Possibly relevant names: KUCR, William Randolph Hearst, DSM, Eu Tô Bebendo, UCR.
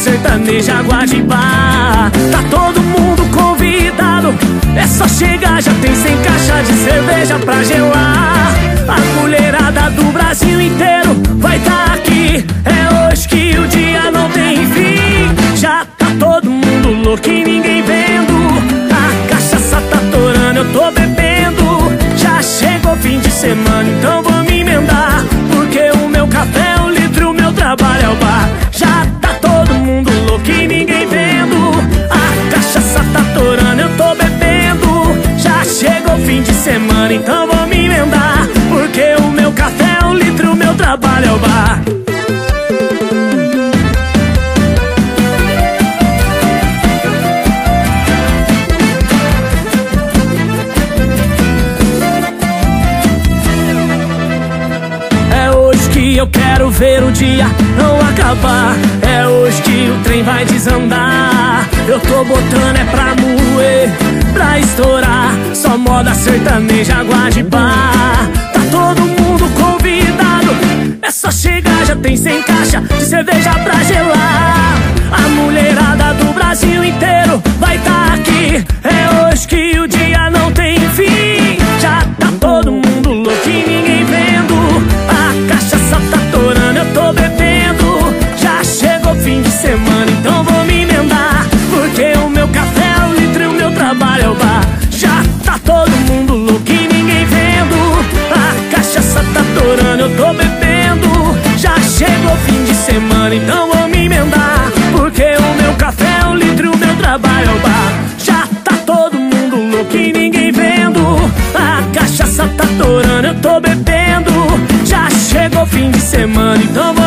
sertaneja, guajibá. Tá todo mundo convidado, é só chegar, já tem 100 caixas de cerveja pra gelar. A mulherada do Brasil inteiro vai tá aqui, é hoje que o dia não tem fim. Já tá todo mundo louco e ninguém vendo, a cachaça tá torando, eu tô bebendo. Já chegou fim de semana, então vou me emendar, porque o meu café é um litro, o meu trabalho é o bar. Já tá todo mundo louco e ninguém vendo, a cachaça tá torando, eu tô bebendo. Já chegou fim de semana, então vou me emendar, porque o meu café é um litro, o meu trabalho é o bar. Eu quero ver o dia não acabar, é hoje que o trem vai desandar. Eu tô botando é pra moer, pra estourar, só moda sertaneja, guajibá. Tá todo mundo convidado, é só chegar, já tem 100 caixas de cerveja pra gelar. A mulherada do Brasil inteiro vai tá aqui, é hoje que o dia não tem fim. Já tá todo mundo louco e ninguém vendo, eu tô bebendo. Já chegou fim de semana, então vou me emendar, porque o meu café é um litro e o meu trabalho é o bar. Já tá todo mundo louco e ninguém vendo, a cachaça tá torando, eu tô bebendo. Já chegou fim de semana, então vou me emendar, porque o meu café é um litro e o meu trabalho é o bar. Já tá todo mundo louco e ninguém vendo, a cachaça tá torando, eu tô bebendo. Chegou fim de semana, então